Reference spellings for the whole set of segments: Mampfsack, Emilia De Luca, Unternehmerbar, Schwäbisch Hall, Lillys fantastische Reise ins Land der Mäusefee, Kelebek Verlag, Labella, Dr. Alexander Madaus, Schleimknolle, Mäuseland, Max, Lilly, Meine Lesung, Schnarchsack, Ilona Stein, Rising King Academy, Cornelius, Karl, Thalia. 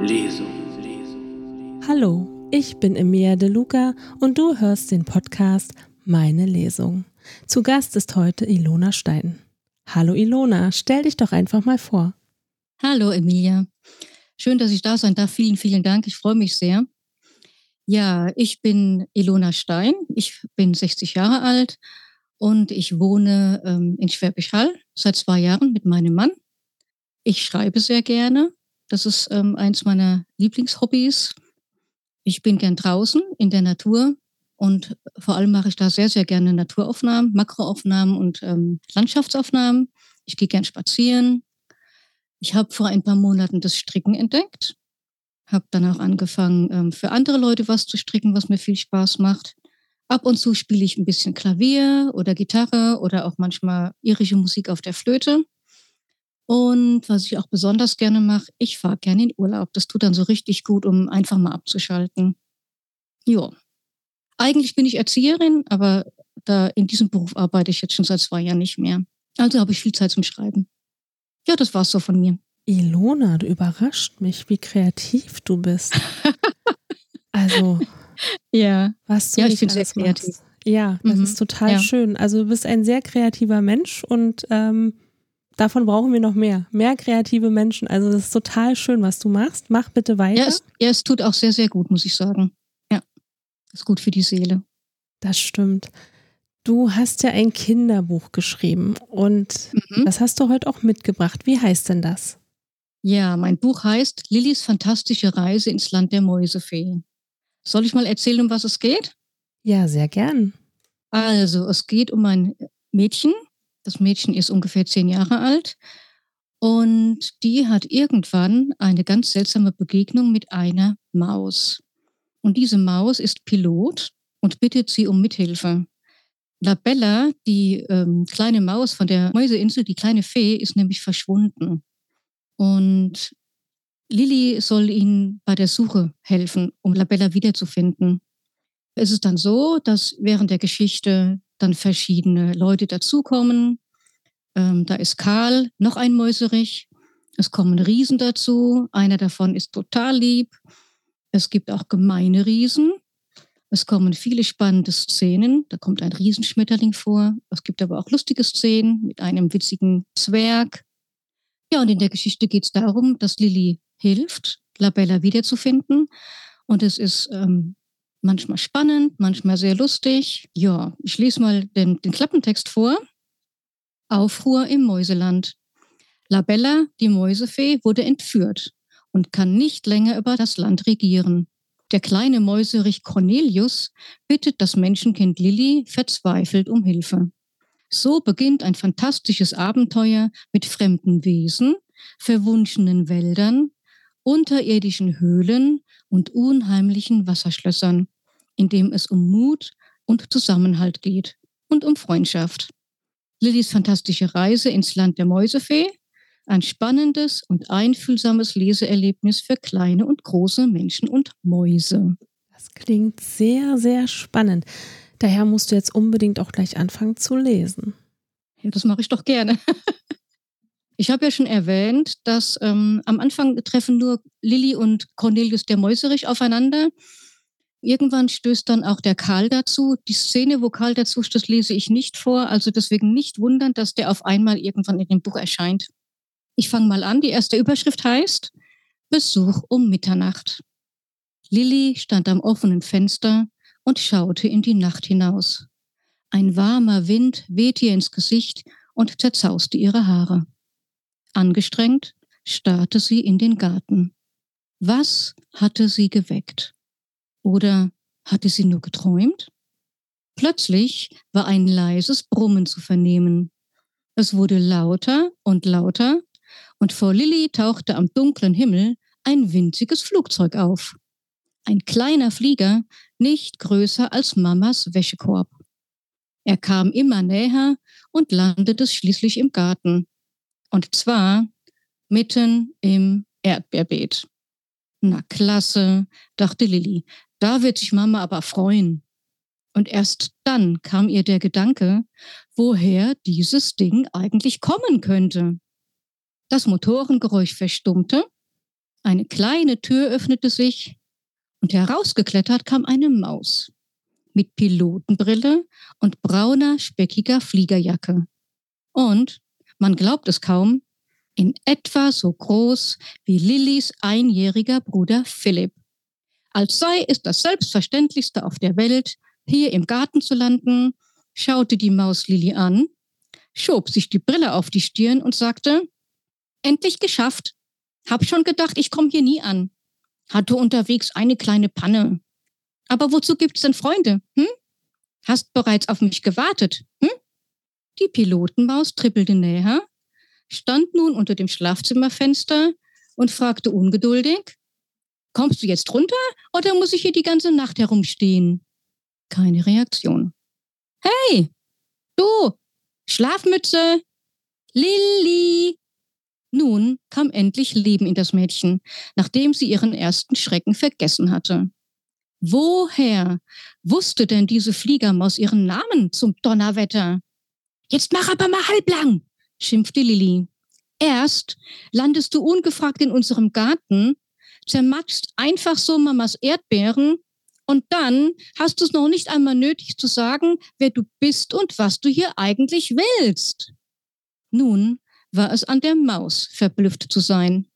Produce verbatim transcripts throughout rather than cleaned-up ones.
Lesung. Hallo, ich bin Emilia De Luca und du hörst den Podcast Meine Lesung. Zu Gast ist heute Ilona Stein. Hallo Ilona, stell dich doch einfach mal vor. Hallo Emilia, schön, dass ich da sein darf. Vielen, vielen Dank, ich freue mich sehr. Ja, ich bin Ilona Stein, ich bin sechzig Jahre alt und ich wohne ähm, in Schwäbisch Hall seit zwei Jahren mit meinem Mann. Ich schreibe sehr gerne, das ist ähm, eins meiner Lieblingshobbys. Ich bin gern draußen in der Natur und vor allem mache ich da sehr, sehr gerne Naturaufnahmen, Makroaufnahmen und ähm, Landschaftsaufnahmen. Ich gehe gern spazieren. Ich habe vor ein paar Monaten das Stricken entdeckt, habe dann auch angefangen, ähm, für andere Leute was zu stricken, was mir viel Spaß macht. Ab und zu spiele ich ein bisschen Klavier oder Gitarre oder auch manchmal irische Musik auf der Flöte. Und was ich auch besonders gerne mache, ich fahre gerne in Urlaub. Das tut dann so richtig gut, um einfach mal abzuschalten. Jo. Eigentlich bin ich Erzieherin, aber da in diesem Beruf arbeite ich jetzt schon seit zwei Jahren nicht mehr. Also habe ich viel Zeit zum Schreiben. Ja, das war's so von mir. Ilona, du überraschst mich, wie kreativ du bist. Also, ja, was du ja, ich bin sehr kreativ. Machst. Ja, das mhm. ist total ja. schön. Also du bist ein sehr kreativer Mensch und ähm, davon brauchen wir noch mehr. Mehr kreative Menschen. Also das ist total schön, was du machst. Mach bitte weiter. Ja, es, ja, es tut auch sehr, sehr gut, muss ich sagen. Ja, ist gut für die Seele. Das stimmt. Du hast ja ein Kinderbuch geschrieben und mhm. das hast du heute auch mitgebracht. Wie heißt denn das? Ja, mein Buch heißt Lillys fantastische Reise ins Land der Mäusefee. Soll ich mal erzählen, um was es geht? Ja, sehr gern. Also, es geht um ein Mädchen. Das Mädchen ist ungefähr zehn Jahre alt und die hat irgendwann eine ganz seltsame Begegnung mit einer Maus. Und diese Maus ist Pilot und bittet sie um Mithilfe. Labella, die ähm, kleine Maus von der Mäuseinsel, die kleine Fee, ist nämlich verschwunden. Und Lilly soll ihnen bei der Suche helfen, um Labella wiederzufinden. Es ist dann so, dass während der Geschichte dann verschiedene Leute dazukommen. Ähm, da ist Karl, noch ein Mäuserich. Es kommen Riesen dazu. Einer davon ist total lieb. Es gibt auch gemeine Riesen. Es kommen viele spannende Szenen. Da kommt ein Riesenschmetterling vor. Es gibt aber auch lustige Szenen mit einem witzigen Zwerg. Ja, und in der Geschichte geht es darum, dass Lilly hilft, Labella wiederzufinden. Und es ist ähm, manchmal spannend, manchmal sehr lustig. Ja, ich lese mal den, den Klappentext vor. Aufruhr im Mäuseland. Labella, die Mäusefee, wurde entführt und kann nicht länger über das Land regieren. Der kleine Mäuserich Cornelius bittet das Menschenkind Lilly verzweifelt um Hilfe. So beginnt ein fantastisches Abenteuer mit fremden Wesen, verwunschenen Wäldern, unterirdischen Höhlen und unheimlichen Wasserschlössern, in dem es um Mut und Zusammenhalt geht und um Freundschaft. Lillys fantastische Reise ins Land der Mäusefee, ein spannendes und einfühlsames Leseerlebnis für kleine und große Menschen und Mäuse. Das klingt sehr, sehr spannend. Daher musst du jetzt unbedingt auch gleich anfangen zu lesen. Ja, das mache ich doch gerne. Ich habe ja schon erwähnt, dass ähm, am Anfang treffen nur Lilly und Cornelius der Mäuserich aufeinander. Irgendwann stößt dann auch der Karl dazu. Die Szene, wo Karl dazu stößt, lese ich nicht vor. Also deswegen nicht wundern, dass der auf einmal irgendwann in dem Buch erscheint. Ich fange mal an. Die erste Überschrift heißt Besuch um Mitternacht. Lilly stand am offenen Fenster und schaute in die Nacht hinaus. Ein warmer Wind wehte ihr ins Gesicht und zerzauste ihre Haare. Angestrengt starrte sie in den Garten. Was hatte sie geweckt? Oder hatte sie nur geträumt? Plötzlich war ein leises Brummen zu vernehmen. Es wurde lauter und lauter und vor Lilly tauchte am dunklen Himmel ein winziges Flugzeug auf. Ein kleiner Flieger, nicht größer als Mamas Wäschekorb. Er kam immer näher und landete schließlich im Garten. Und zwar mitten im Erdbeerbeet. Na klasse, dachte Lilly, da wird sich Mama aber freuen. Und erst dann kam ihr der Gedanke, woher dieses Ding eigentlich kommen könnte. Das Motorengeräusch verstummte Eine kleine Tür öffnete sich und herausgeklettert kam eine Maus mit Pilotenbrille und brauner, speckiger Fliegerjacke. Und, man glaubt es kaum, in etwa so groß wie Lillys einjähriger Bruder Philipp. Als sei es das Selbstverständlichste auf der Welt, hier im Garten zu landen, schaute die Maus Lilly an, schob sich die Brille auf die Stirn und sagte, endlich geschafft. Hab schon gedacht, ich komme hier nie an. Hatte unterwegs eine kleine Panne. Aber wozu gibt's denn Freunde, hm? Hast bereits auf mich gewartet, hm? Die Pilotenmaus trippelte näher, stand nun unter dem Schlafzimmerfenster und fragte ungeduldig, kommst du jetzt runter oder muss ich hier die ganze Nacht herumstehen? Keine Reaktion. Hey, du, Schlafmütze, Lilly. Nun kam endlich Leben in das Mädchen, nachdem sie ihren ersten Schrecken vergessen hatte. Woher wusste denn diese Fliegermaus ihren Namen zum Donnerwetter? Jetzt mach aber mal halblang, schimpfte Lilly. Erst landest du ungefragt in unserem Garten, zermatschst einfach so Mamas Erdbeeren und dann hast du es noch nicht einmal nötig zu sagen, wer du bist und was du hier eigentlich willst. Nun war es an der Maus, verblüfft zu sein.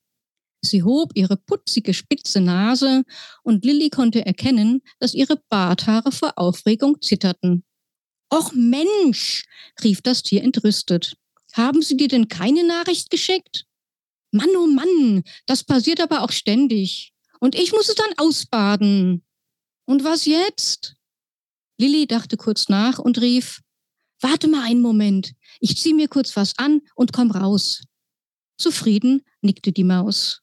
Sie hob ihre putzige, spitze Nase und Lilly konnte erkennen, dass ihre Barthaare vor Aufregung zitterten. Och Mensch, rief das Tier entrüstet. Haben Sie dir denn keine Nachricht geschickt? Mann, oh Mann, das passiert aber auch ständig. Und ich muss es dann ausbaden. Und was jetzt? Lilly dachte kurz nach und rief, warte mal einen Moment, ich zieh mir kurz was an und komm raus. Zufrieden nickte die Maus.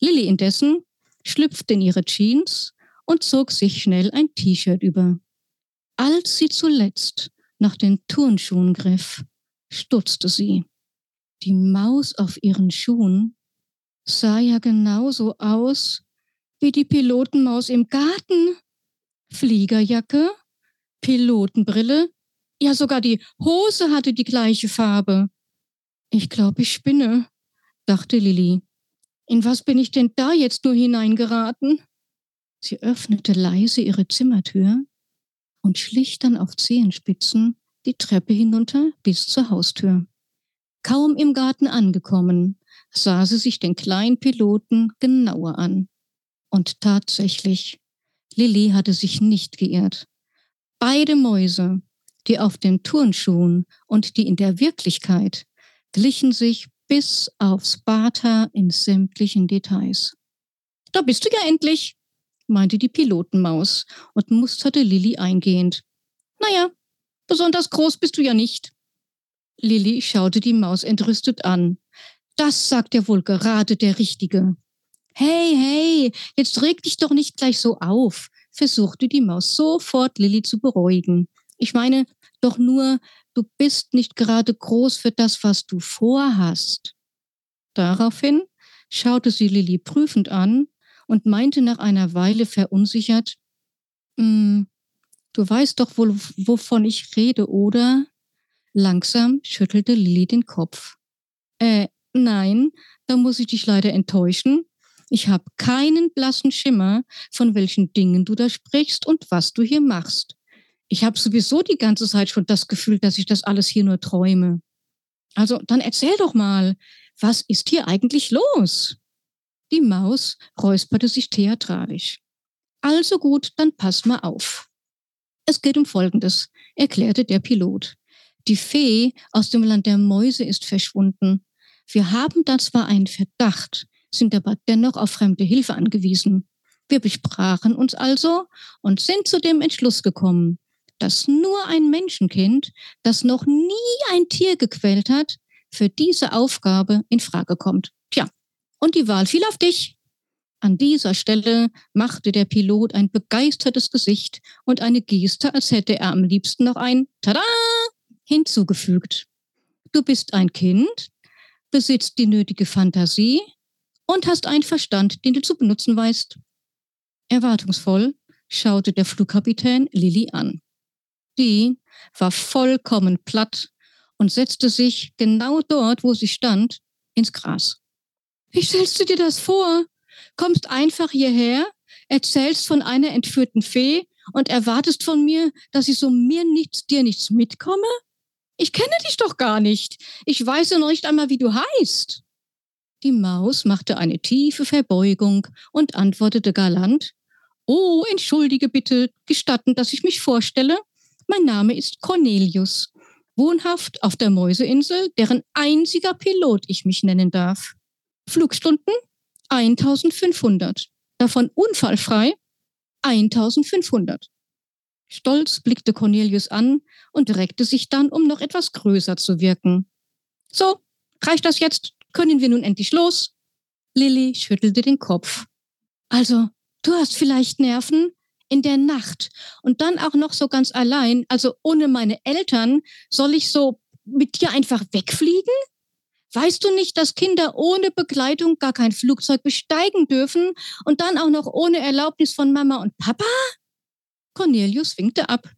Lilly indessen schlüpfte in ihre Jeans und zog sich schnell ein T-Shirt über. Als sie zuletzt nach den Turnschuhen griff, stutzte sie. Die Maus auf ihren Schuhen sah ja genauso aus wie die Pilotenmaus im Garten. Fliegerjacke, Pilotenbrille, ja, sogar die Hose hatte die gleiche Farbe. Ich glaube, ich spinne, dachte Lilly. In was bin ich denn da jetzt nur hineingeraten? Sie öffnete leise ihre Zimmertür und schlich dann auf Zehenspitzen die Treppe hinunter bis zur Haustür. Kaum im Garten angekommen, sah sie sich den kleinen Piloten genauer an. Und tatsächlich, Lilly hatte sich nicht geirrt. Beide Mäuse, die auf den Turnschuhen und die in der Wirklichkeit, glichen sich bis aufs Barthaar in sämtlichen Details. Da bist du ja endlich, meinte die Pilotenmaus und musterte Lilly eingehend. Naja, besonders groß bist du ja nicht. Lilly schaute die Maus entrüstet an. Das sagt ja wohl gerade der Richtige. Hey, hey, jetzt reg dich doch nicht gleich so auf, versuchte die Maus sofort Lilly zu beruhigen. Ich meine doch nur, du bist nicht gerade groß für das, was du vorhast. Daraufhin schaute sie Lilly prüfend an und meinte nach einer Weile verunsichert, du weißt doch wohl, wovon ich rede, oder? Langsam schüttelte Lilly den Kopf. Äh, nein, da muss ich dich leider enttäuschen. Ich habe keinen blassen Schimmer, von welchen Dingen du da sprichst und was du hier machst. Ich habe sowieso die ganze Zeit schon das Gefühl, dass ich das alles hier nur träume. Also, dann erzähl doch mal, was ist hier eigentlich los? Die Maus räusperte sich theatralisch. Also gut, dann pass mal auf. Es geht um Folgendes, erklärte der Pilot. Die Fee aus dem Land der Mäuse ist verschwunden. Wir haben da zwar einen Verdacht, sind aber dennoch auf fremde Hilfe angewiesen. Wir besprachen uns also und sind zu dem Entschluss gekommen, dass nur ein Menschenkind, das noch nie ein Tier gequält hat, für diese Aufgabe in Frage kommt. Tja, und die Wahl fiel auf dich. An dieser Stelle machte der Pilot ein begeistertes Gesicht und eine Geste, als hätte er am liebsten noch ein Tada hinzugefügt. Du bist ein Kind, besitzt die nötige Fantasie und hast einen Verstand, den du zu benutzen weißt. Erwartungsvoll schaute der Flugkapitän Lilly an. Die war vollkommen platt und setzte sich genau dort, wo sie stand, ins Gras. Wie stellst du dir das vor? kommst einfach hierher, erzählst von einer entführten Fee und erwartest von mir, dass ich so mir nichts, dir nichts mitkomme? Ich kenne dich doch gar nicht. Ich weiß ja noch nicht einmal, wie du heißt. Die Maus machte eine tiefe Verbeugung und antwortete galant: Oh, entschuldige bitte, gestatten, dass ich mich vorstelle. Mein Name ist Cornelius, wohnhaft auf der Mäuseinsel, deren einziger Pilot ich mich nennen darf. Flugstunden eintausendfünfhundert, davon unfallfrei eintausendfünfhundert. Stolz blickte Cornelius an und reckte sich dann, um noch etwas größer zu wirken. So, reicht das jetzt? Können wir nun endlich los? Lilly schüttelte den Kopf. Also, du hast vielleicht Nerven? In der Nacht und dann auch noch so ganz allein, also ohne meine Eltern, soll ich so mit dir einfach wegfliegen? Weißt du nicht, dass Kinder ohne Begleitung gar kein Flugzeug besteigen dürfen und dann auch noch ohne Erlaubnis von Mama und Papa? Cornelius winkte ab.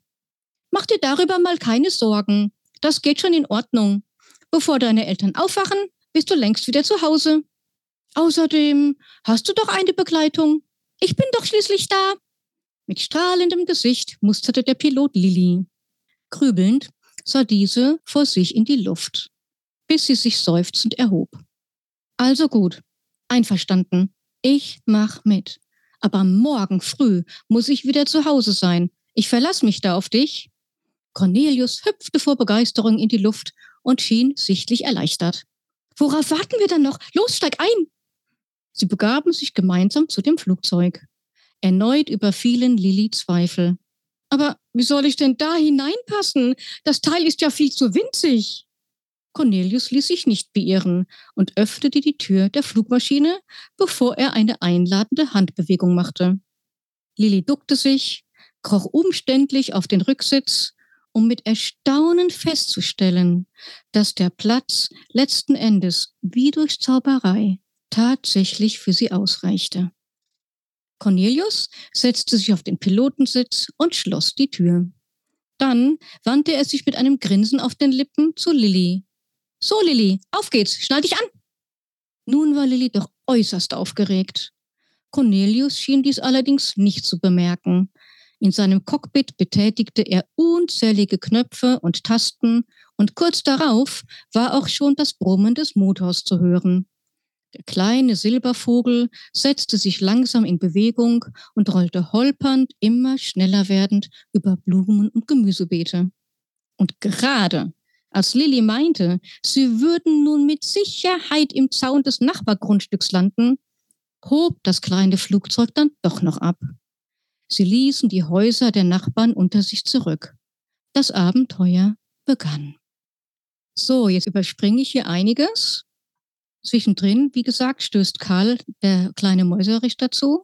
Mach dir darüber mal keine Sorgen. Das geht schon in Ordnung. Bevor deine Eltern aufwachen, bist du längst wieder zu Hause. Außerdem hast du doch eine Begleitung. Ich bin doch schließlich da. Mit strahlendem Gesicht musterte der Pilot Lilly. Grübelnd sah diese vor sich in die Luft, bis sie sich seufzend erhob. Also gut, einverstanden, ich mach mit. Aber morgen früh muss ich wieder zu Hause sein. Ich verlass mich da auf dich. Cornelius hüpfte vor Begeisterung in die Luft und schien sichtlich erleichtert. Worauf warten wir dann noch? Los, steig ein! Sie begaben sich gemeinsam zu dem Flugzeug. Erneut überfielen Lilly Zweifel. Aber wie soll ich denn da hineinpassen? Das Teil ist ja viel zu winzig. Cornelius ließ sich nicht beirren und öffnete die Tür der Flugmaschine, bevor er eine einladende Handbewegung machte. Lilly duckte sich, kroch umständlich auf den Rücksitz, um mit Erstaunen festzustellen, dass der Platz letzten Endes wie durch Zauberei tatsächlich für sie ausreichte. Cornelius setzte sich auf den Pilotensitz und schloss die Tür. Dann wandte er sich mit einem Grinsen auf den Lippen zu Lilly. So, Lilly, auf geht's, schnall dich an! Nun war Lilly doch äußerst aufgeregt. Cornelius schien dies allerdings nicht zu bemerken. In seinem Cockpit betätigte er unzählige Knöpfe und Tasten und kurz darauf war auch schon das Brummen des Motors zu hören. Der kleine Silbervogel setzte sich langsam in Bewegung und rollte holpernd, immer schneller werdend, über Blumen- und Gemüsebeete. Und gerade, als Lilly meinte, sie würden nun mit Sicherheit im Zaun des Nachbargrundstücks landen, hob das kleine Flugzeug dann doch noch ab. Sie ließen die Häuser der Nachbarn unter sich zurück. Das Abenteuer begann. So, jetzt überspringe ich hier einiges. Zwischendrin, wie gesagt, stößt Karl, der kleine Mäuserich, dazu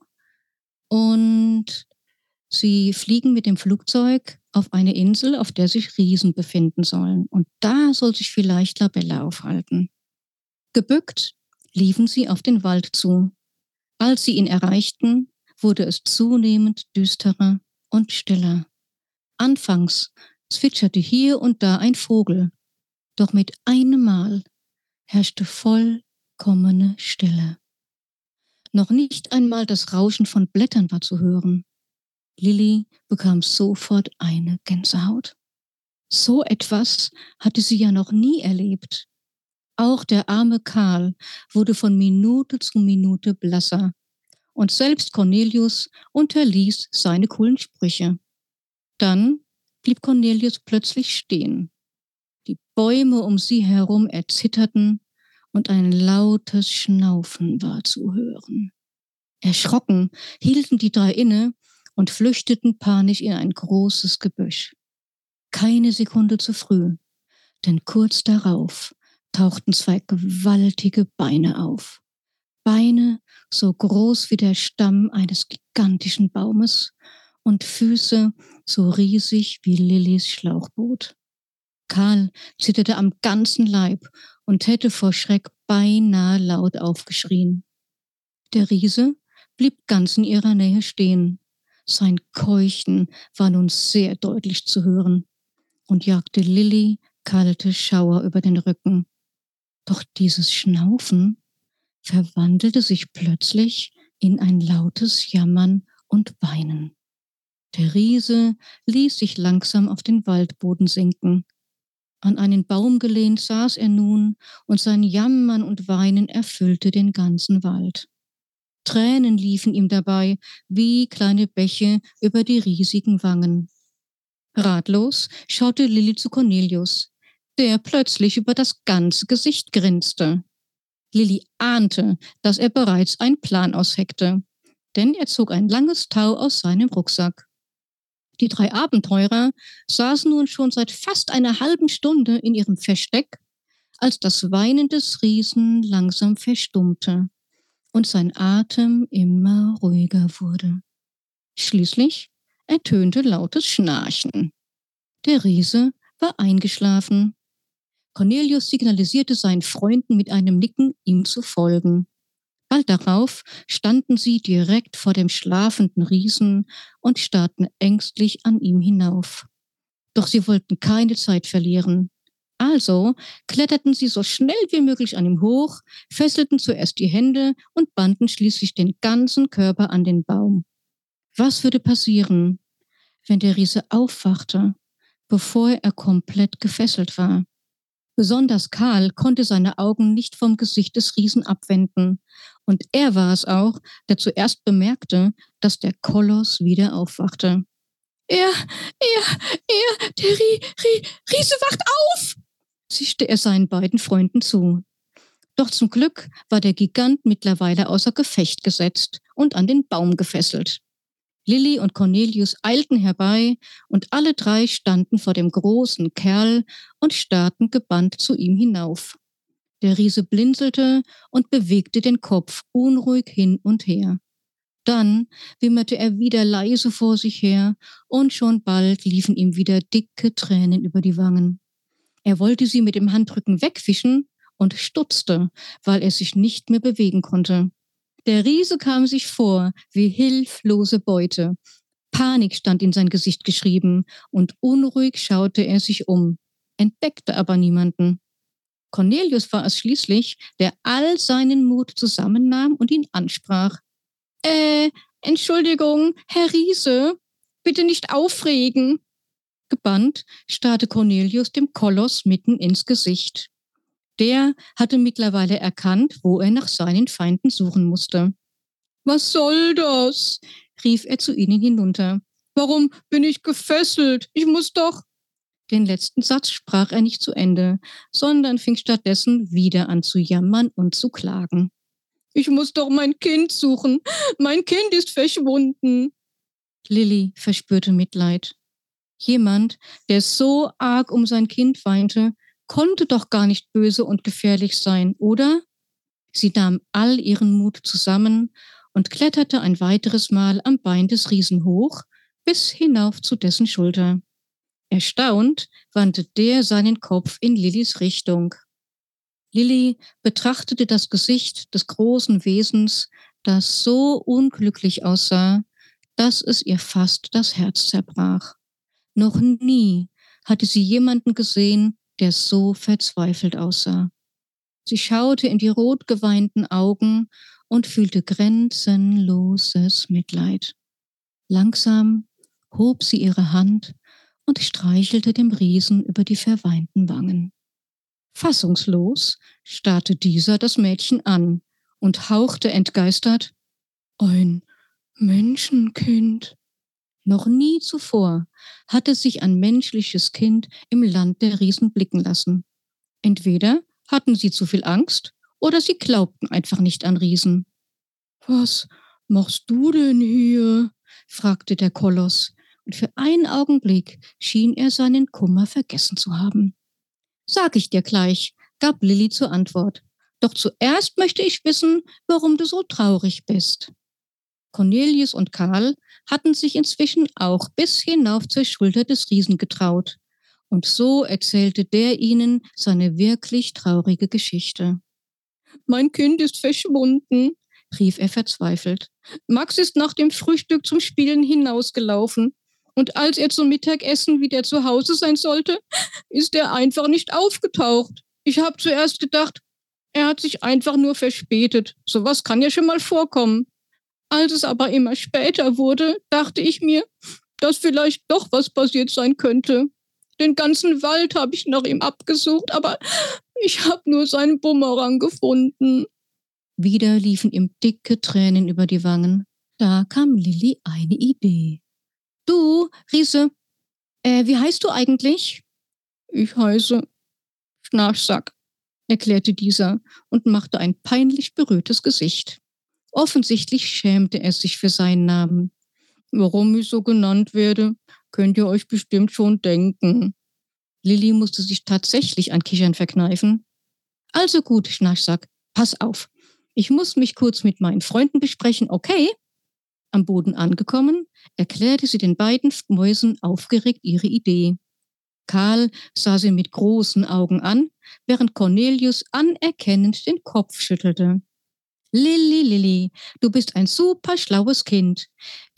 und sie fliegen mit dem Flugzeug auf eine Insel, auf der sich Riesen befinden sollen. Und da soll sich vielleicht Labella aufhalten. Gebückt liefen sie auf den Wald zu. Als sie ihn erreichten, wurde es zunehmend düsterer und stiller. Anfangs zwitscherte hier und da ein Vogel, doch mit einem Mal herrschte vollkommene Stille. Noch nicht einmal das Rauschen von Blättern war zu hören. Lilly bekam sofort eine Gänsehaut. So etwas hatte sie ja noch nie erlebt. Auch der arme Karl wurde von Minute zu Minute blasser und selbst Cornelius unterließ seine coolen Sprüche. Dann blieb Cornelius plötzlich stehen. Die Bäume um sie herum erzitterten und ein lautes Schnaufen war zu hören. Erschrocken hielten die drei inne und flüchteten panisch in ein großes Gebüsch. Keine Sekunde zu früh, denn kurz darauf tauchten zwei gewaltige Beine auf. Beine so groß wie der Stamm eines gigantischen Baumes und Füße so riesig wie Lillys Schlauchboot. Karl zitterte am ganzen Leib und hätte vor Schreck beinahe laut aufgeschrien. Der Riese blieb ganz in ihrer Nähe stehen. Sein Keuchen war nun sehr deutlich zu hören und jagte Lilly kalte Schauer über den Rücken. Doch dieses Schnaufen verwandelte sich plötzlich in ein lautes Jammern und Weinen. Der Riese ließ sich langsam auf den Waldboden sinken. An einen Baum gelehnt saß er nun und sein Jammern und Weinen erfüllte den ganzen Wald. Tränen liefen ihm dabei wie kleine Bäche über die riesigen Wangen. Ratlos schaute Lilly zu Cornelius, der plötzlich über das ganze Gesicht grinste. Lilly ahnte, dass er bereits einen Plan ausheckte, denn er zog ein langes Tau aus seinem Rucksack. Die drei Abenteurer saßen nun schon seit fast einer halben Stunde in ihrem Versteck, als das Weinen des Riesen langsam verstummte und sein Atem immer ruhiger wurde. Schließlich ertönte lautes Schnarchen. Der Riese war eingeschlafen. Cornelius signalisierte seinen Freunden mit einem Nicken, ihm zu folgen. Bald darauf standen sie direkt vor dem schlafenden Riesen und starrten ängstlich an ihm hinauf. Doch sie wollten keine Zeit verlieren. Also kletterten sie so schnell wie möglich an ihm hoch, fesselten zuerst die Hände und banden schließlich den ganzen Körper an den Baum. Was würde passieren, wenn der Riese aufwachte, bevor er komplett gefesselt war? Besonders Karl konnte seine Augen nicht vom Gesicht des Riesen abwenden. Und er war es auch, der zuerst bemerkte, dass der Koloss wieder aufwachte. Er, er, er, der Rie, Rie, Riese wacht auf! Zischte er seinen beiden Freunden zu. Doch zum Glück war der Gigant mittlerweile außer Gefecht gesetzt und an den Baum gefesselt. Lilly und Cornelius eilten herbei und alle drei standen vor dem großen Kerl und starrten gebannt zu ihm hinauf. Der Riese blinzelte und bewegte den Kopf unruhig hin und her. Dann wimmerte er wieder leise vor sich her und schon bald liefen ihm wieder dicke Tränen über die Wangen. Er wollte sie mit dem Handrücken wegwischen und stutzte, weil er sich nicht mehr bewegen konnte. Der Riese kam sich vor wie hilflose Beute. Panik stand in sein Gesicht geschrieben und unruhig schaute er sich um, entdeckte aber niemanden. Cornelius war es schließlich, der all seinen Mut zusammennahm und ihn ansprach. Äh, Entschuldigung, Herr Riese, bitte nicht aufregen. Gebannt starrte Cornelius dem Koloss mitten ins Gesicht. Der hatte mittlerweile erkannt, wo er nach seinen Feinden suchen musste. Was soll das? Rief er zu ihnen hinunter. Warum bin ich gefesselt? Ich muss doch... Den letzten Satz sprach er nicht zu Ende, sondern fing stattdessen wieder an zu jammern und zu klagen. Ich muss doch mein Kind suchen. Mein Kind ist verschwunden. Lilly verspürte Mitleid. Jemand, der so arg um sein Kind weinte, konnte doch gar nicht böse und gefährlich sein, oder? Sie nahm all ihren Mut zusammen und kletterte ein weiteres Mal am Bein des Riesen hoch, bis hinauf zu dessen Schulter. Erstaunt wandte der seinen Kopf in Lillys Richtung. Lilly betrachtete das Gesicht des großen Wesens, das so unglücklich aussah, dass es ihr fast das Herz zerbrach. Noch nie hatte sie jemanden gesehen, der so verzweifelt aussah. Sie schaute in die rot geweinten Augen und fühlte grenzenloses Mitleid. Langsam hob sie ihre Hand und streichelte dem Riesen über die verweinten Wangen. Fassungslos starrte dieser das Mädchen an und hauchte entgeistert: Ein Menschenkind. Noch nie zuvor hatte sich ein menschliches Kind im Land der Riesen blicken lassen. Entweder hatten sie zu viel Angst oder sie glaubten einfach nicht an Riesen. Was machst du denn hier? Fragte der Koloss und für einen Augenblick schien er seinen Kummer vergessen zu haben. Sag ich dir gleich, gab Lilly zur Antwort. Doch zuerst möchte ich wissen, warum du so traurig bist. Cornelius und Karl hatten sich inzwischen auch bis hinauf zur Schulter des Riesen getraut. Und so erzählte der ihnen seine wirklich traurige Geschichte. Mein Kind ist verschwunden, rief er verzweifelt. Max ist nach dem Frühstück zum Spielen hinausgelaufen. Und als er zum Mittagessen wieder zu Hause sein sollte, ist er einfach nicht aufgetaucht. Ich habe zuerst gedacht, er hat sich einfach nur verspätet. Sowas kann ja schon mal vorkommen. Als es aber immer später wurde, dachte ich mir, dass vielleicht doch was passiert sein könnte. Den ganzen Wald habe ich nach ihm abgesucht, aber ich habe nur seinen Bumerang gefunden. Wieder liefen ihm dicke Tränen über die Wangen. Da kam Lilly eine Idee. Du, Riese, äh, wie heißt du eigentlich? Ich heiße Schnarchsack, erklärte dieser und machte ein peinlich berührtes Gesicht. Offensichtlich schämte er sich für seinen Namen. Warum ich so genannt werde, könnt ihr euch bestimmt schon denken. Lilly musste sich tatsächlich an Kichern verkneifen. Also gut, Schnarchsack, pass auf. Ich muss mich kurz mit meinen Freunden besprechen, okay? Am Boden angekommen, erklärte sie den beiden Mäusen aufgeregt ihre Idee. Karl sah sie mit großen Augen an, während Cornelius anerkennend den Kopf schüttelte. Lilly, Lilly, du bist ein super schlaues Kind.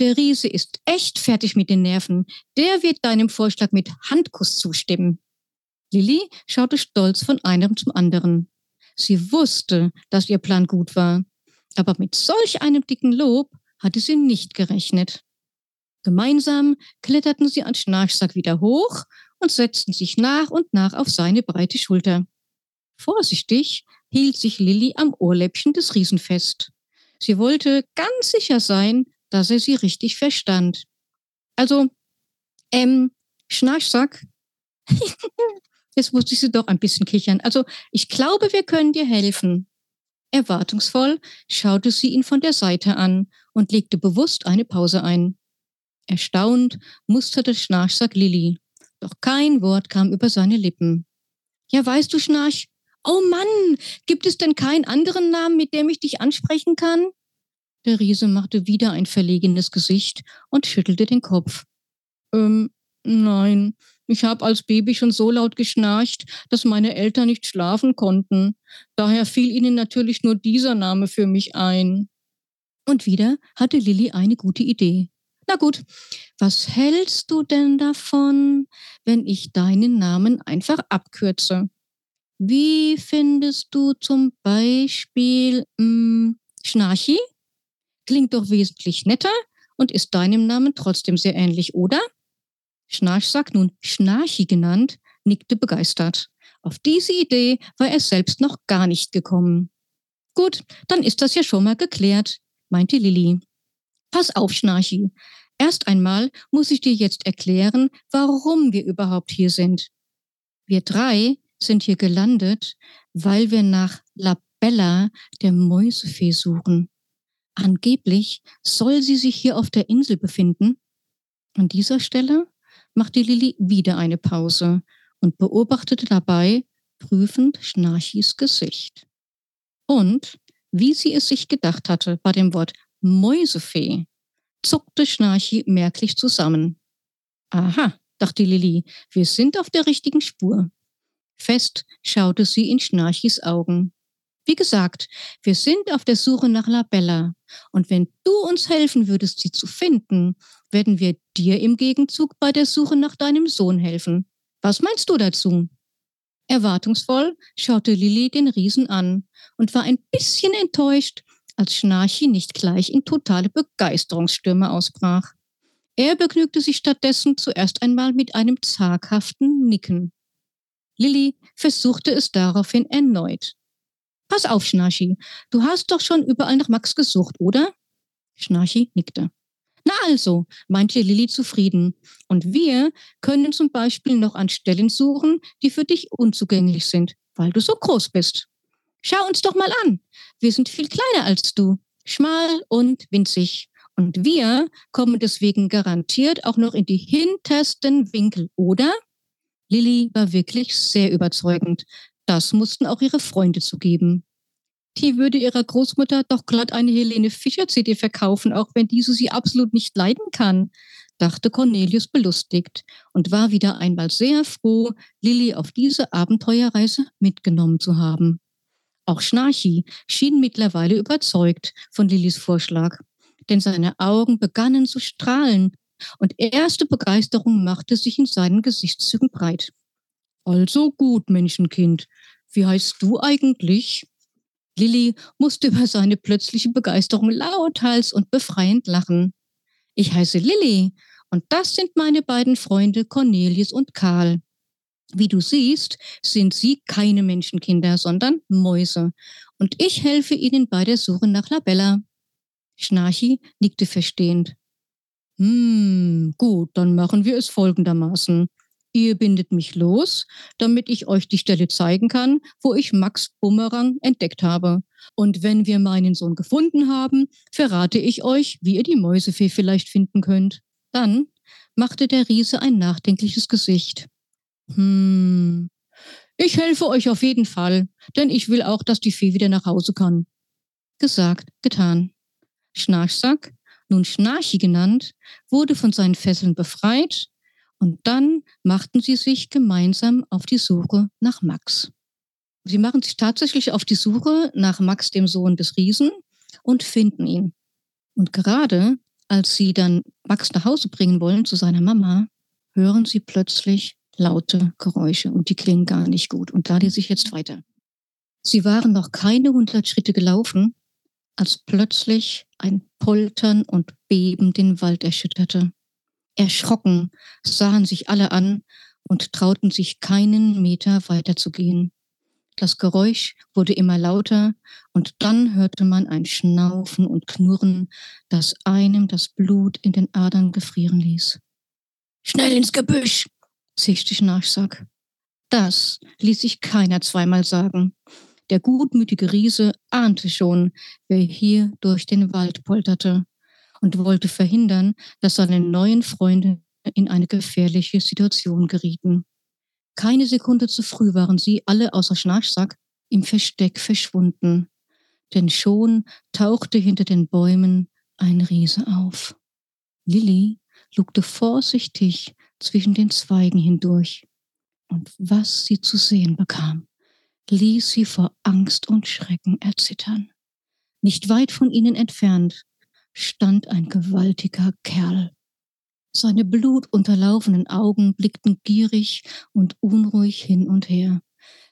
Der Riese ist echt fertig mit den Nerven. Der wird deinem Vorschlag mit Handkuss zustimmen. Lilly schaute stolz von einem zum anderen. Sie wusste, dass ihr Plan gut war. Aber mit solch einem dicken Lob hatte sie nicht gerechnet. Gemeinsam kletterten sie an Schnarchsack wieder hoch und setzten sich nach und nach auf seine breite Schulter. Vorsichtig hielt sich Lilly am Ohrläppchen des Riesen fest. Sie wollte ganz sicher sein, dass er sie richtig verstand. Also, ähm, Schnarchsack, jetzt musste ich sie doch ein bisschen kichern. Also, ich glaube, wir können dir helfen. Erwartungsvoll schaute sie ihn von der Seite an und legte bewusst eine Pause ein. Erstaunt musterte Schnarchsack Lilly, doch kein Wort kam über seine Lippen. Ja, weißt du, Schnarch, oh Mann, gibt es denn keinen anderen Namen, mit dem ich dich ansprechen kann? Der Riese machte wieder ein verlegenes Gesicht und schüttelte den Kopf. Ähm, nein, ich habe als Baby schon so laut geschnarcht, dass meine Eltern nicht schlafen konnten. Daher fiel ihnen natürlich nur dieser Name für mich ein. Und wieder hatte Lilly eine gute Idee. Na gut, was hältst du denn davon, wenn ich deinen Namen einfach abkürze? Wie findest du zum Beispiel mh, Schnarchi? Klingt doch wesentlich netter und ist deinem Namen trotzdem sehr ähnlich, oder? Schnarchsack, nun Schnarchi genannt, nickte begeistert. Auf diese Idee war er selbst noch gar nicht gekommen. Gut, dann ist das ja schon mal geklärt, meinte Lilly. Pass auf, Schnarchi. Erst einmal muss ich dir jetzt erklären, warum wir überhaupt hier sind. Wir drei sind hier gelandet, weil wir nach Labella, der Mäusefee, suchen. Angeblich soll sie sich hier auf der Insel befinden. An dieser Stelle machte Lilly wieder eine Pause und beobachtete dabei prüfend Schnarchis Gesicht. Und, wie sie es sich gedacht hatte bei dem Wort Mäusefee, zuckte Schnarchi merklich zusammen. Aha, dachte Lilly, wir sind auf der richtigen Spur. Fest schaute sie in Schnarchis Augen. Wie gesagt, wir sind auf der Suche nach Labella. Und wenn du uns helfen würdest, sie zu finden, werden wir dir im Gegenzug bei der Suche nach deinem Sohn helfen. Was meinst du dazu? Erwartungsvoll schaute Lilly den Riesen an und war ein bisschen enttäuscht, als Schnarchi nicht gleich in totale Begeisterungsstürme ausbrach. Er begnügte sich stattdessen zuerst einmal mit einem zaghaften Nicken. Lilly versuchte es daraufhin erneut. Pass auf, Schnarchi, du hast doch schon überall nach Max gesucht, oder? Schnarchi nickte. Na also, meinte Lilly zufrieden. Und wir können zum Beispiel noch an Stellen suchen, die für dich unzugänglich sind, weil du so groß bist. Schau uns doch mal an. Wir sind viel kleiner als du, schmal und winzig. Und wir kommen deswegen garantiert auch noch in die hintersten Winkel, oder? Lilly war wirklich sehr überzeugend. Das mussten auch ihre Freunde zugeben. Die würde ihrer Großmutter doch glatt eine Helene Fischer-C D verkaufen, auch wenn diese sie absolut nicht leiden kann, dachte Cornelius belustigt und war wieder einmal sehr froh, Lilly auf diese Abenteuerreise mitgenommen zu haben. Auch Schnarchi schien mittlerweile überzeugt von Lillys Vorschlag, denn seine Augen begannen zu strahlen und erste Begeisterung machte sich in seinen Gesichtszügen breit. Also gut, Menschenkind, wie heißt du eigentlich? Lilly musste über seine plötzliche Begeisterung lauthals und befreiend lachen. Ich heiße Lilly und das sind meine beiden Freunde Cornelius und Karl. Wie du siehst, sind sie keine Menschenkinder, sondern Mäuse. Und ich helfe ihnen bei der Suche nach Labella. Schnarchi nickte verstehend. Hm, gut, dann machen wir es folgendermaßen. Ihr bindet mich los, damit ich euch die Stelle zeigen kann, wo ich Max Bumerang entdeckt habe. Und wenn wir meinen Sohn gefunden haben, verrate ich euch, wie ihr die Mäusefee vielleicht finden könnt. Dann machte der Riese ein nachdenkliches Gesicht. Hm, ich helfe euch auf jeden Fall, denn ich will auch, dass die Fee wieder nach Hause kann. Gesagt, getan. Schnarchsack, nun Schnarchi genannt, wurde von seinen Fesseln befreit und dann machten sie sich gemeinsam auf die Suche nach Max. Sie machen sich tatsächlich auf die Suche nach Max, dem Sohn des Riesen, und finden ihn. Und gerade als sie dann Max nach Hause bringen wollen zu seiner Mama, hören sie plötzlich laute Geräusche und die klingen gar nicht gut. Und da die sich jetzt weiter. Sie waren noch keine hundert Schritte gelaufen, als plötzlich ein Poltern und Beben den Wald erschütterte. Erschrocken sahen sich alle an und trauten sich keinen Meter weiterzugehen. Das Geräusch wurde immer lauter und dann hörte man ein Schnaufen und Knurren, das einem das Blut in den Adern gefrieren ließ. »Schnell ins Gebüsch!« zischte Schnarchsack. Das ließ sich keiner zweimal sagen. Der gutmütige Riese ahnte schon, wer hier durch den Wald polterte und wollte verhindern, dass seine neuen Freunde in eine gefährliche Situation gerieten. Keine Sekunde zu früh waren sie, alle außer Schnarchsack, im Versteck verschwunden, denn schon tauchte hinter den Bäumen ein Riese auf. Lilly lugte vorsichtig zwischen den Zweigen hindurch und was sie zu sehen bekam, ließ sie vor Angst und Schrecken erzittern. Nicht weit von ihnen entfernt stand ein gewaltiger Kerl. Seine blutunterlaufenen Augen blickten gierig und unruhig hin und her.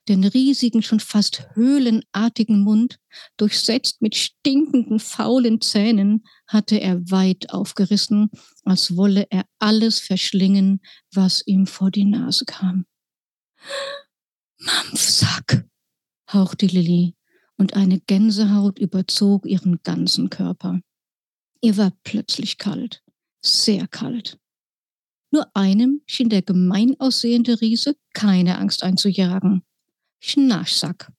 Den riesigen, schon fast höhlenartigen Mund, durchsetzt mit stinkenden, faulen Zähnen, hatte er weit aufgerissen, als wolle er alles verschlingen, was ihm vor die Nase kam. »Mampfsack«, hauchte Lilly, und eine Gänsehaut überzog ihren ganzen Körper. Ihr war plötzlich kalt, sehr kalt. Nur einem schien der gemein aussehende Riese keine Angst einzujagen. Schnarchsack.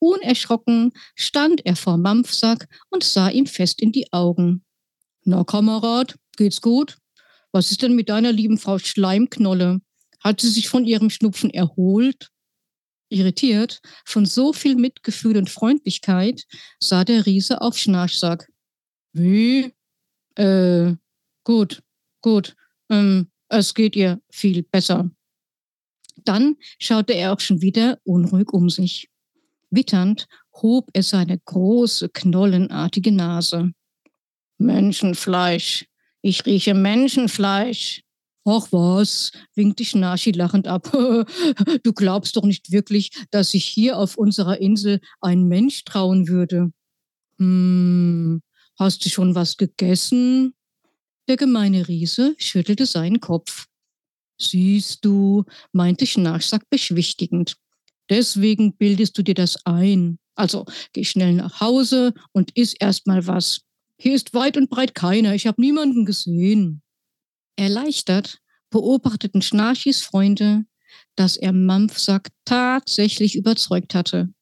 Unerschrocken stand er vor Mampfsack und sah ihm fest in die Augen. »Na, Kamerad, geht's gut? Was ist denn mit deiner lieben Frau Schleimknolle? Hat sie sich von ihrem Schnupfen erholt?« Irritiert von so viel Mitgefühl und Freundlichkeit sah der Riese auf Schnarchsack. »Wie? Äh, gut, gut, ähm, es geht ihr viel besser.« Dann schaute er auch schon wieder unruhig um sich. Witternd hob er seine große, knollenartige Nase. »Menschenfleisch! Ich rieche Menschenfleisch!« »Ach was«, winkte Schnarchi lachend ab. »Du glaubst doch nicht wirklich, dass sich hier auf unserer Insel ein Mensch trauen würde.« »Hm, hast du schon was gegessen?« Der gemeine Riese schüttelte seinen Kopf. »Siehst du«, meinte Schnarchsack beschwichtigend, »deswegen bildest du dir das ein. Also, geh schnell nach Hause und iss erstmal was. Hier ist weit und breit keiner, ich habe niemanden gesehen.« Erleichtert beobachteten Schnarchis Freunde, dass er Mampfsack tatsächlich überzeugt hatte,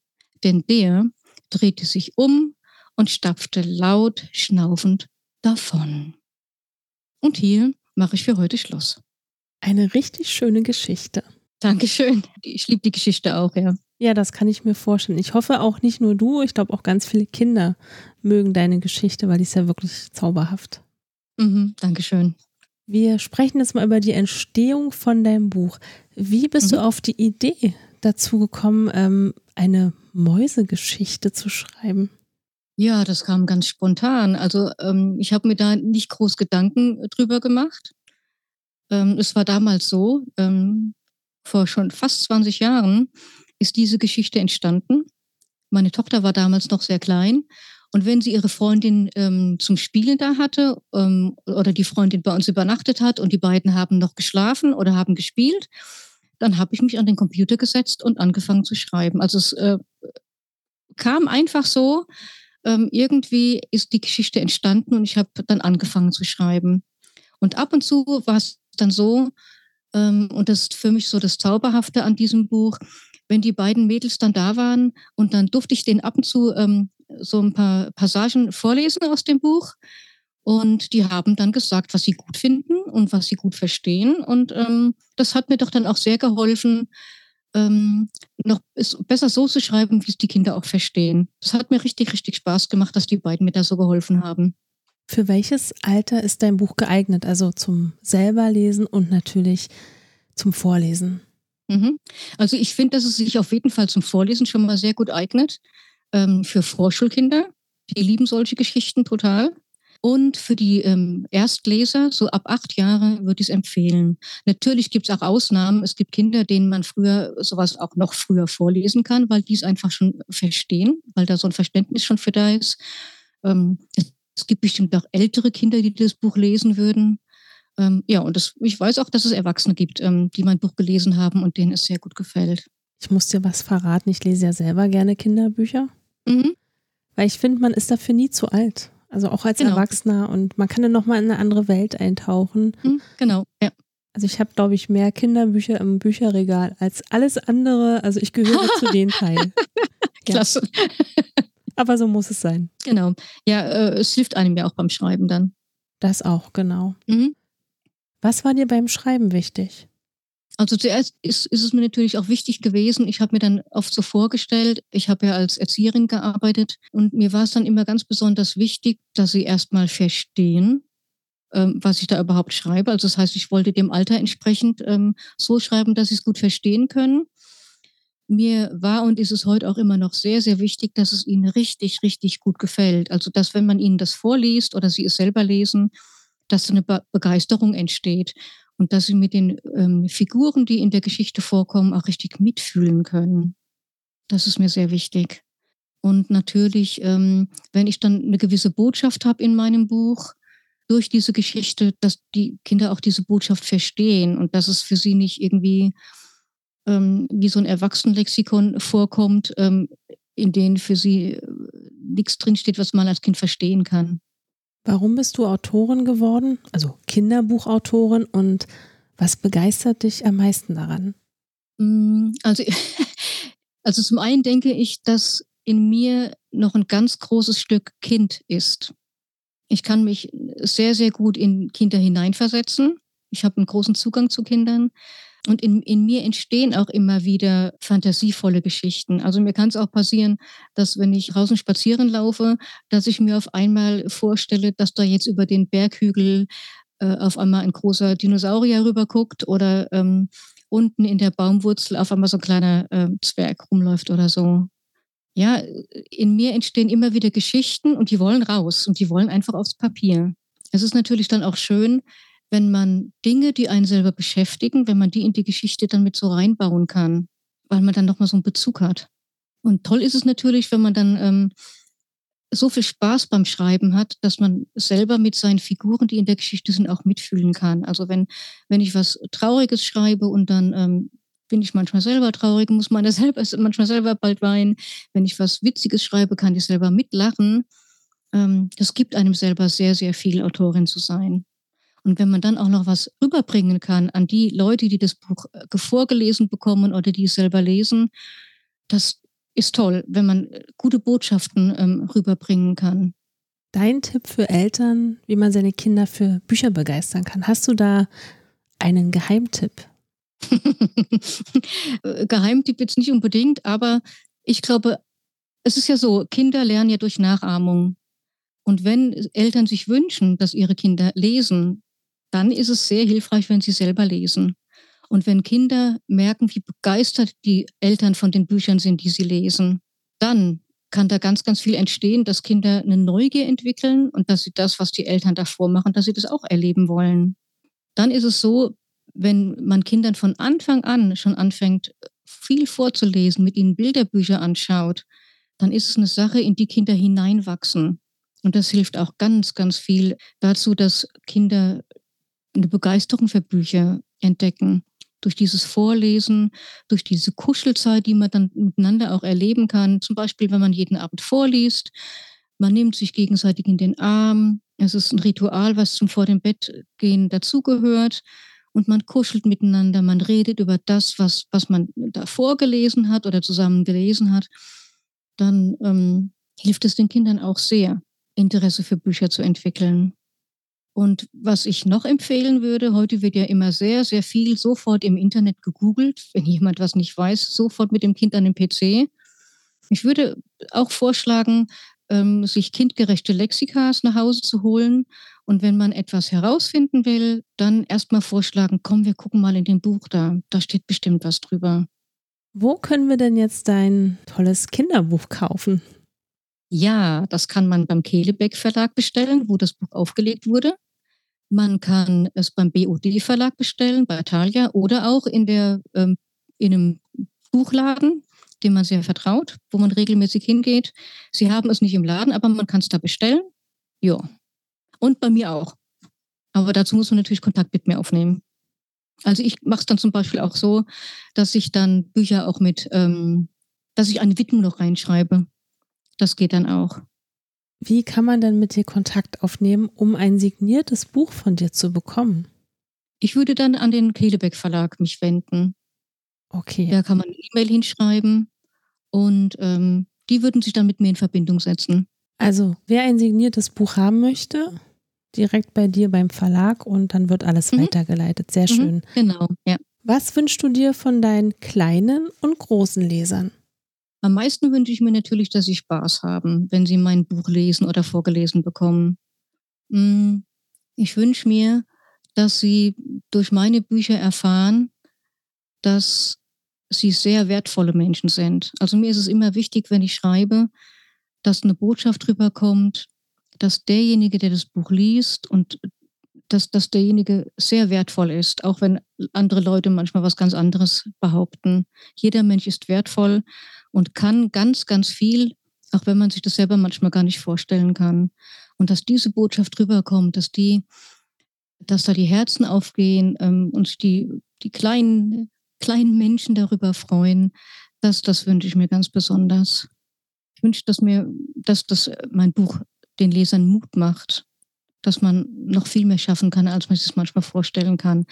denn der drehte sich um und stapfte laut schnaufend davon. Und hier mache ich für heute Schluss. Eine richtig schöne Geschichte. Dankeschön. Ich liebe die Geschichte auch, ja. Ja, das kann ich mir vorstellen. Ich hoffe auch nicht nur du, ich glaube auch ganz viele Kinder mögen deine Geschichte, weil die ist ja wirklich zauberhaft. Mhm, Dankeschön. Wir sprechen jetzt mal über die Entstehung von deinem Buch. Wie bist mhm. du auf die Idee dazu gekommen, eine Mäusegeschichte zu schreiben? Ja, das kam ganz spontan. Also ich habe mir da nicht groß Gedanken drüber gemacht. Es war damals so, vor schon fast zwanzig Jahren ist diese Geschichte entstanden. meine Tochter war damals noch sehr klein. Und wenn sie ihre Freundin ähm, zum Spielen da hatte ähm, oder die Freundin bei uns übernachtet hat und die beiden haben noch geschlafen oder haben gespielt, dann habe ich mich an den Computer gesetzt und angefangen zu schreiben. Also es äh, kam einfach so, ähm, irgendwie ist die Geschichte entstanden und ich habe dann angefangen zu schreiben. Und ab und zu war es dann so, ähm, und das ist für mich so das Zauberhafte an diesem Buch, wenn die beiden Mädels dann da waren und dann durfte ich denen ab und zu ähm, so ein paar Passagen vorlesen aus dem Buch und die haben dann gesagt, was sie gut finden und was sie gut verstehen und ähm, das hat mir doch dann auch sehr geholfen, ähm, noch besser so zu schreiben, wie es die Kinder auch verstehen. Das hat mir richtig, richtig Spaß gemacht, dass die beiden mir da so geholfen haben. Für welches Alter ist dein Buch geeignet? Also zum selber Lesen und natürlich zum Vorlesen. Mhm. Also ich finde, dass es sich auf jeden Fall zum Vorlesen schon mal sehr gut eignet. Ähm, für Vorschulkinder, die lieben solche Geschichten total. Und für die ähm, Erstleser, so ab acht Jahre, würde ich es empfehlen. Natürlich gibt es auch Ausnahmen. Es gibt Kinder, denen man früher sowas auch noch früher vorlesen kann, weil die es einfach schon verstehen, weil da so ein Verständnis schon für da ist. Ähm, es, es gibt bestimmt auch ältere Kinder, die das Buch lesen würden. Ähm, ja, und das, ich weiß auch, dass es Erwachsene gibt, ähm, die mein Buch gelesen haben und denen es sehr gut gefällt. Ich muss dir was verraten, ich lese ja selber gerne Kinderbücher, mhm. weil ich finde, man ist dafür nie zu alt, also auch als genau. Erwachsener und man kann dann nochmal in eine andere Welt eintauchen. Mhm. Genau, ja. Also ich habe, glaube ich, mehr Kinderbücher im Bücherregal als alles andere, also ich gehöre zu den Teilen. Ja. Klasse. Aber so muss es sein. Genau, ja, äh, es hilft einem ja auch beim Schreiben dann. Das auch, genau. Mhm. Was war dir beim Schreiben wichtig? Also zuerst ist, ist es mir natürlich auch wichtig gewesen, ich habe mir dann oft so vorgestellt, ich habe ja als Erzieherin gearbeitet und mir war es dann immer ganz besonders wichtig, dass sie erstmal verstehen, ähm, was ich da überhaupt schreibe. Also das heißt, ich wollte dem Alter entsprechend ähm, so schreiben, dass sie es gut verstehen können. Mir war und ist es heute auch immer noch sehr, sehr wichtig, dass es ihnen richtig, richtig gut gefällt. Also dass, wenn man ihnen das vorliest oder sie es selber lesen, dass so eine Be- Begeisterung entsteht. Und dass sie mit den ähm, Figuren, die in der Geschichte vorkommen, auch richtig mitfühlen können. Das ist mir sehr wichtig. Und natürlich, ähm, wenn ich dann eine gewisse Botschaft habe in meinem Buch, durch diese Geschichte, dass die Kinder auch diese Botschaft verstehen und dass es für sie nicht irgendwie ähm, wie so ein Erwachsenenlexikon vorkommt, ähm, in denen für sie äh, nichts drinsteht, was man als Kind verstehen kann. Warum bist du Autorin geworden, also Kinderbuchautorin, und was begeistert dich am meisten daran? Also, also zum einen denke ich, dass in mir noch ein ganz großes Stück Kind ist. Ich kann mich sehr, sehr gut in Kinder hineinversetzen. Ich habe einen großen Zugang zu Kindern. Und in, in mir entstehen auch immer wieder fantasievolle Geschichten. Also mir kann es auch passieren, dass wenn ich draußen spazieren laufe, dass ich mir auf einmal vorstelle, dass da jetzt über den Berghügel äh, auf einmal ein großer Dinosaurier rüberguckt oder ähm, unten in der Baumwurzel auf einmal so ein kleiner äh, Zwerg rumläuft oder so. Ja, in mir entstehen immer wieder Geschichten und die wollen raus und die wollen einfach aufs Papier. Es ist natürlich dann auch schön, wenn man Dinge, die einen selber beschäftigen, wenn man die in die Geschichte dann mit so reinbauen kann, weil man dann nochmal so einen Bezug hat. Und toll ist es natürlich, wenn man dann ähm, so viel Spaß beim Schreiben hat, dass man selber mit seinen Figuren, die in der Geschichte sind, auch mitfühlen kann. Also wenn, wenn ich was Trauriges schreibe und dann ähm, bin ich manchmal selber traurig, muss man selber, manchmal selber bald weinen. Wenn ich was Witziges schreibe, kann ich selber mitlachen. Ähm, das gibt einem selber sehr, sehr viel, Autorin zu sein. Und wenn man dann auch noch was rüberbringen kann an die Leute, die das Buch vorgelesen bekommen oder die es selber lesen, das ist toll, wenn man gute Botschaften ähm, rüberbringen kann. Dein Tipp für Eltern, wie man seine Kinder für Bücher begeistern kann. Hast du da einen Geheimtipp? Geheimtipp jetzt nicht unbedingt, aber ich glaube, es ist ja so, Kinder lernen ja durch Nachahmung. Und wenn Eltern sich wünschen, dass ihre Kinder lesen, dann ist es sehr hilfreich, wenn sie selber lesen. Und wenn Kinder merken, wie begeistert die Eltern von den Büchern sind, die sie lesen, dann kann da ganz, ganz viel entstehen, dass Kinder eine Neugier entwickeln und dass sie das, was die Eltern davor machen, dass sie das auch erleben wollen. Dann ist es so, wenn man Kindern von Anfang an schon anfängt, viel vorzulesen, mit ihnen Bilderbücher anschaut, dann ist es eine Sache, in die Kinder hineinwachsen. Und das hilft auch ganz, ganz viel dazu, dass Kinder eine Begeisterung für Bücher entdecken. Durch dieses Vorlesen, durch diese Kuschelzeit, die man dann miteinander auch erleben kann. Zum Beispiel, wenn man jeden Abend vorliest, man nimmt sich gegenseitig in den Arm. Es ist ein Ritual, was zum Vor dem Bett gehen dazugehört. Und man kuschelt miteinander, man redet über das, was, was man davor gelesen hat oder zusammen gelesen hat. Dann ähm, hilft es den Kindern auch sehr, Interesse für Bücher zu entwickeln. Und was ich noch empfehlen würde, heute wird ja immer sehr, sehr viel sofort im Internet gegoogelt, wenn jemand was nicht weiß, sofort mit dem Kind an den P C. Ich würde auch vorschlagen, ähm, sich kindgerechte Lexikas nach Hause zu holen. Und wenn man etwas herausfinden will, dann erstmal vorschlagen, komm, wir gucken mal in dem Buch da, da steht bestimmt was drüber. Wo können wir denn jetzt dein tolles Kinderbuch kaufen? Ja, das kann man beim Kelebek Verlag bestellen, wo das Buch aufgelegt wurde. Man kann es beim B O D-Verlag bestellen, bei Thalia oder auch in, der, ähm, in einem Buchladen, dem man sehr vertraut, wo man regelmäßig hingeht. Sie haben es nicht im Laden, aber man kann es da bestellen. Ja, und bei mir auch. Aber dazu muss man natürlich Kontakt mit mir aufnehmen. Also ich mache es dann zum Beispiel auch so, dass ich dann Bücher auch mit, ähm, dass ich eine Widmung noch reinschreibe. Das geht dann auch. Wie kann man denn mit dir Kontakt aufnehmen, um ein signiertes Buch von dir zu bekommen? Ich würde dann an den Kelebek Verlag mich wenden. Okay. Da kann man eine E-Mail hinschreiben und ähm, die würden sich dann mit mir in Verbindung setzen. Also, wer ein signiertes Buch haben möchte, direkt bei dir beim Verlag und dann wird alles mhm. weitergeleitet. Sehr mhm. schön. Genau, ja. Was wünschst du dir von deinen kleinen und großen Lesern? Am meisten wünsche ich mir natürlich, dass sie Spaß haben, wenn sie mein Buch lesen oder vorgelesen bekommen. Ich wünsche mir, dass sie durch meine Bücher erfahren, dass sie sehr wertvolle Menschen sind. Also mir ist es immer wichtig, wenn ich schreibe, dass eine Botschaft rüberkommt, dass derjenige, der das Buch liest und dass, dass derjenige sehr wertvoll ist, auch wenn andere Leute manchmal was ganz anderes behaupten. Jeder Mensch ist wertvoll und kann ganz, ganz viel, auch wenn man sich das selber manchmal gar nicht vorstellen kann. Und dass diese Botschaft rüberkommt, dass die, dass da die Herzen aufgehen ähm, und die, die kleinen, kleinen Menschen darüber freuen, das, das wünsche ich mir ganz besonders. Ich wünsche, dass mir, dass das mein Buch den Lesern Mut macht, dass man noch viel mehr schaffen kann, als man sich das manchmal vorstellen kann.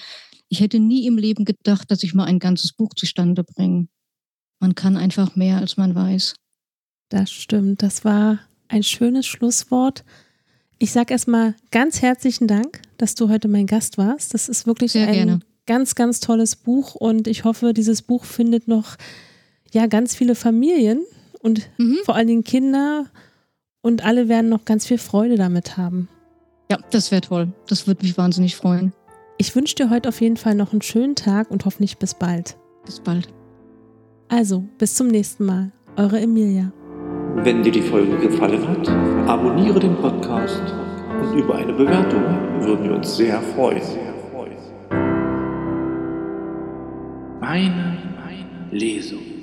Ich hätte nie im Leben gedacht, dass ich mal ein ganzes Buch zustande bringe. Man kann einfach mehr, als man weiß. Das stimmt. Das war ein schönes Schlusswort. Ich sage erstmal ganz herzlichen Dank, dass du heute mein Gast warst. Das ist wirklich Sehr ein gerne. ganz, ganz tolles Buch und ich hoffe, dieses Buch findet noch ja, ganz viele Familien und mhm. vor allen Dingen Kinder und alle werden noch ganz viel Freude damit haben. Ja, das wäre toll. Das würde mich wahnsinnig freuen. Ich wünsche dir heute auf jeden Fall noch einen schönen Tag und hoffentlich bis bald. Bis bald. Also, bis zum nächsten Mal. Eure Emilia. Wenn dir die Folge gefallen hat, abonniere den Podcast und über eine Bewertung würden wir uns sehr freuen. Meine Lesung.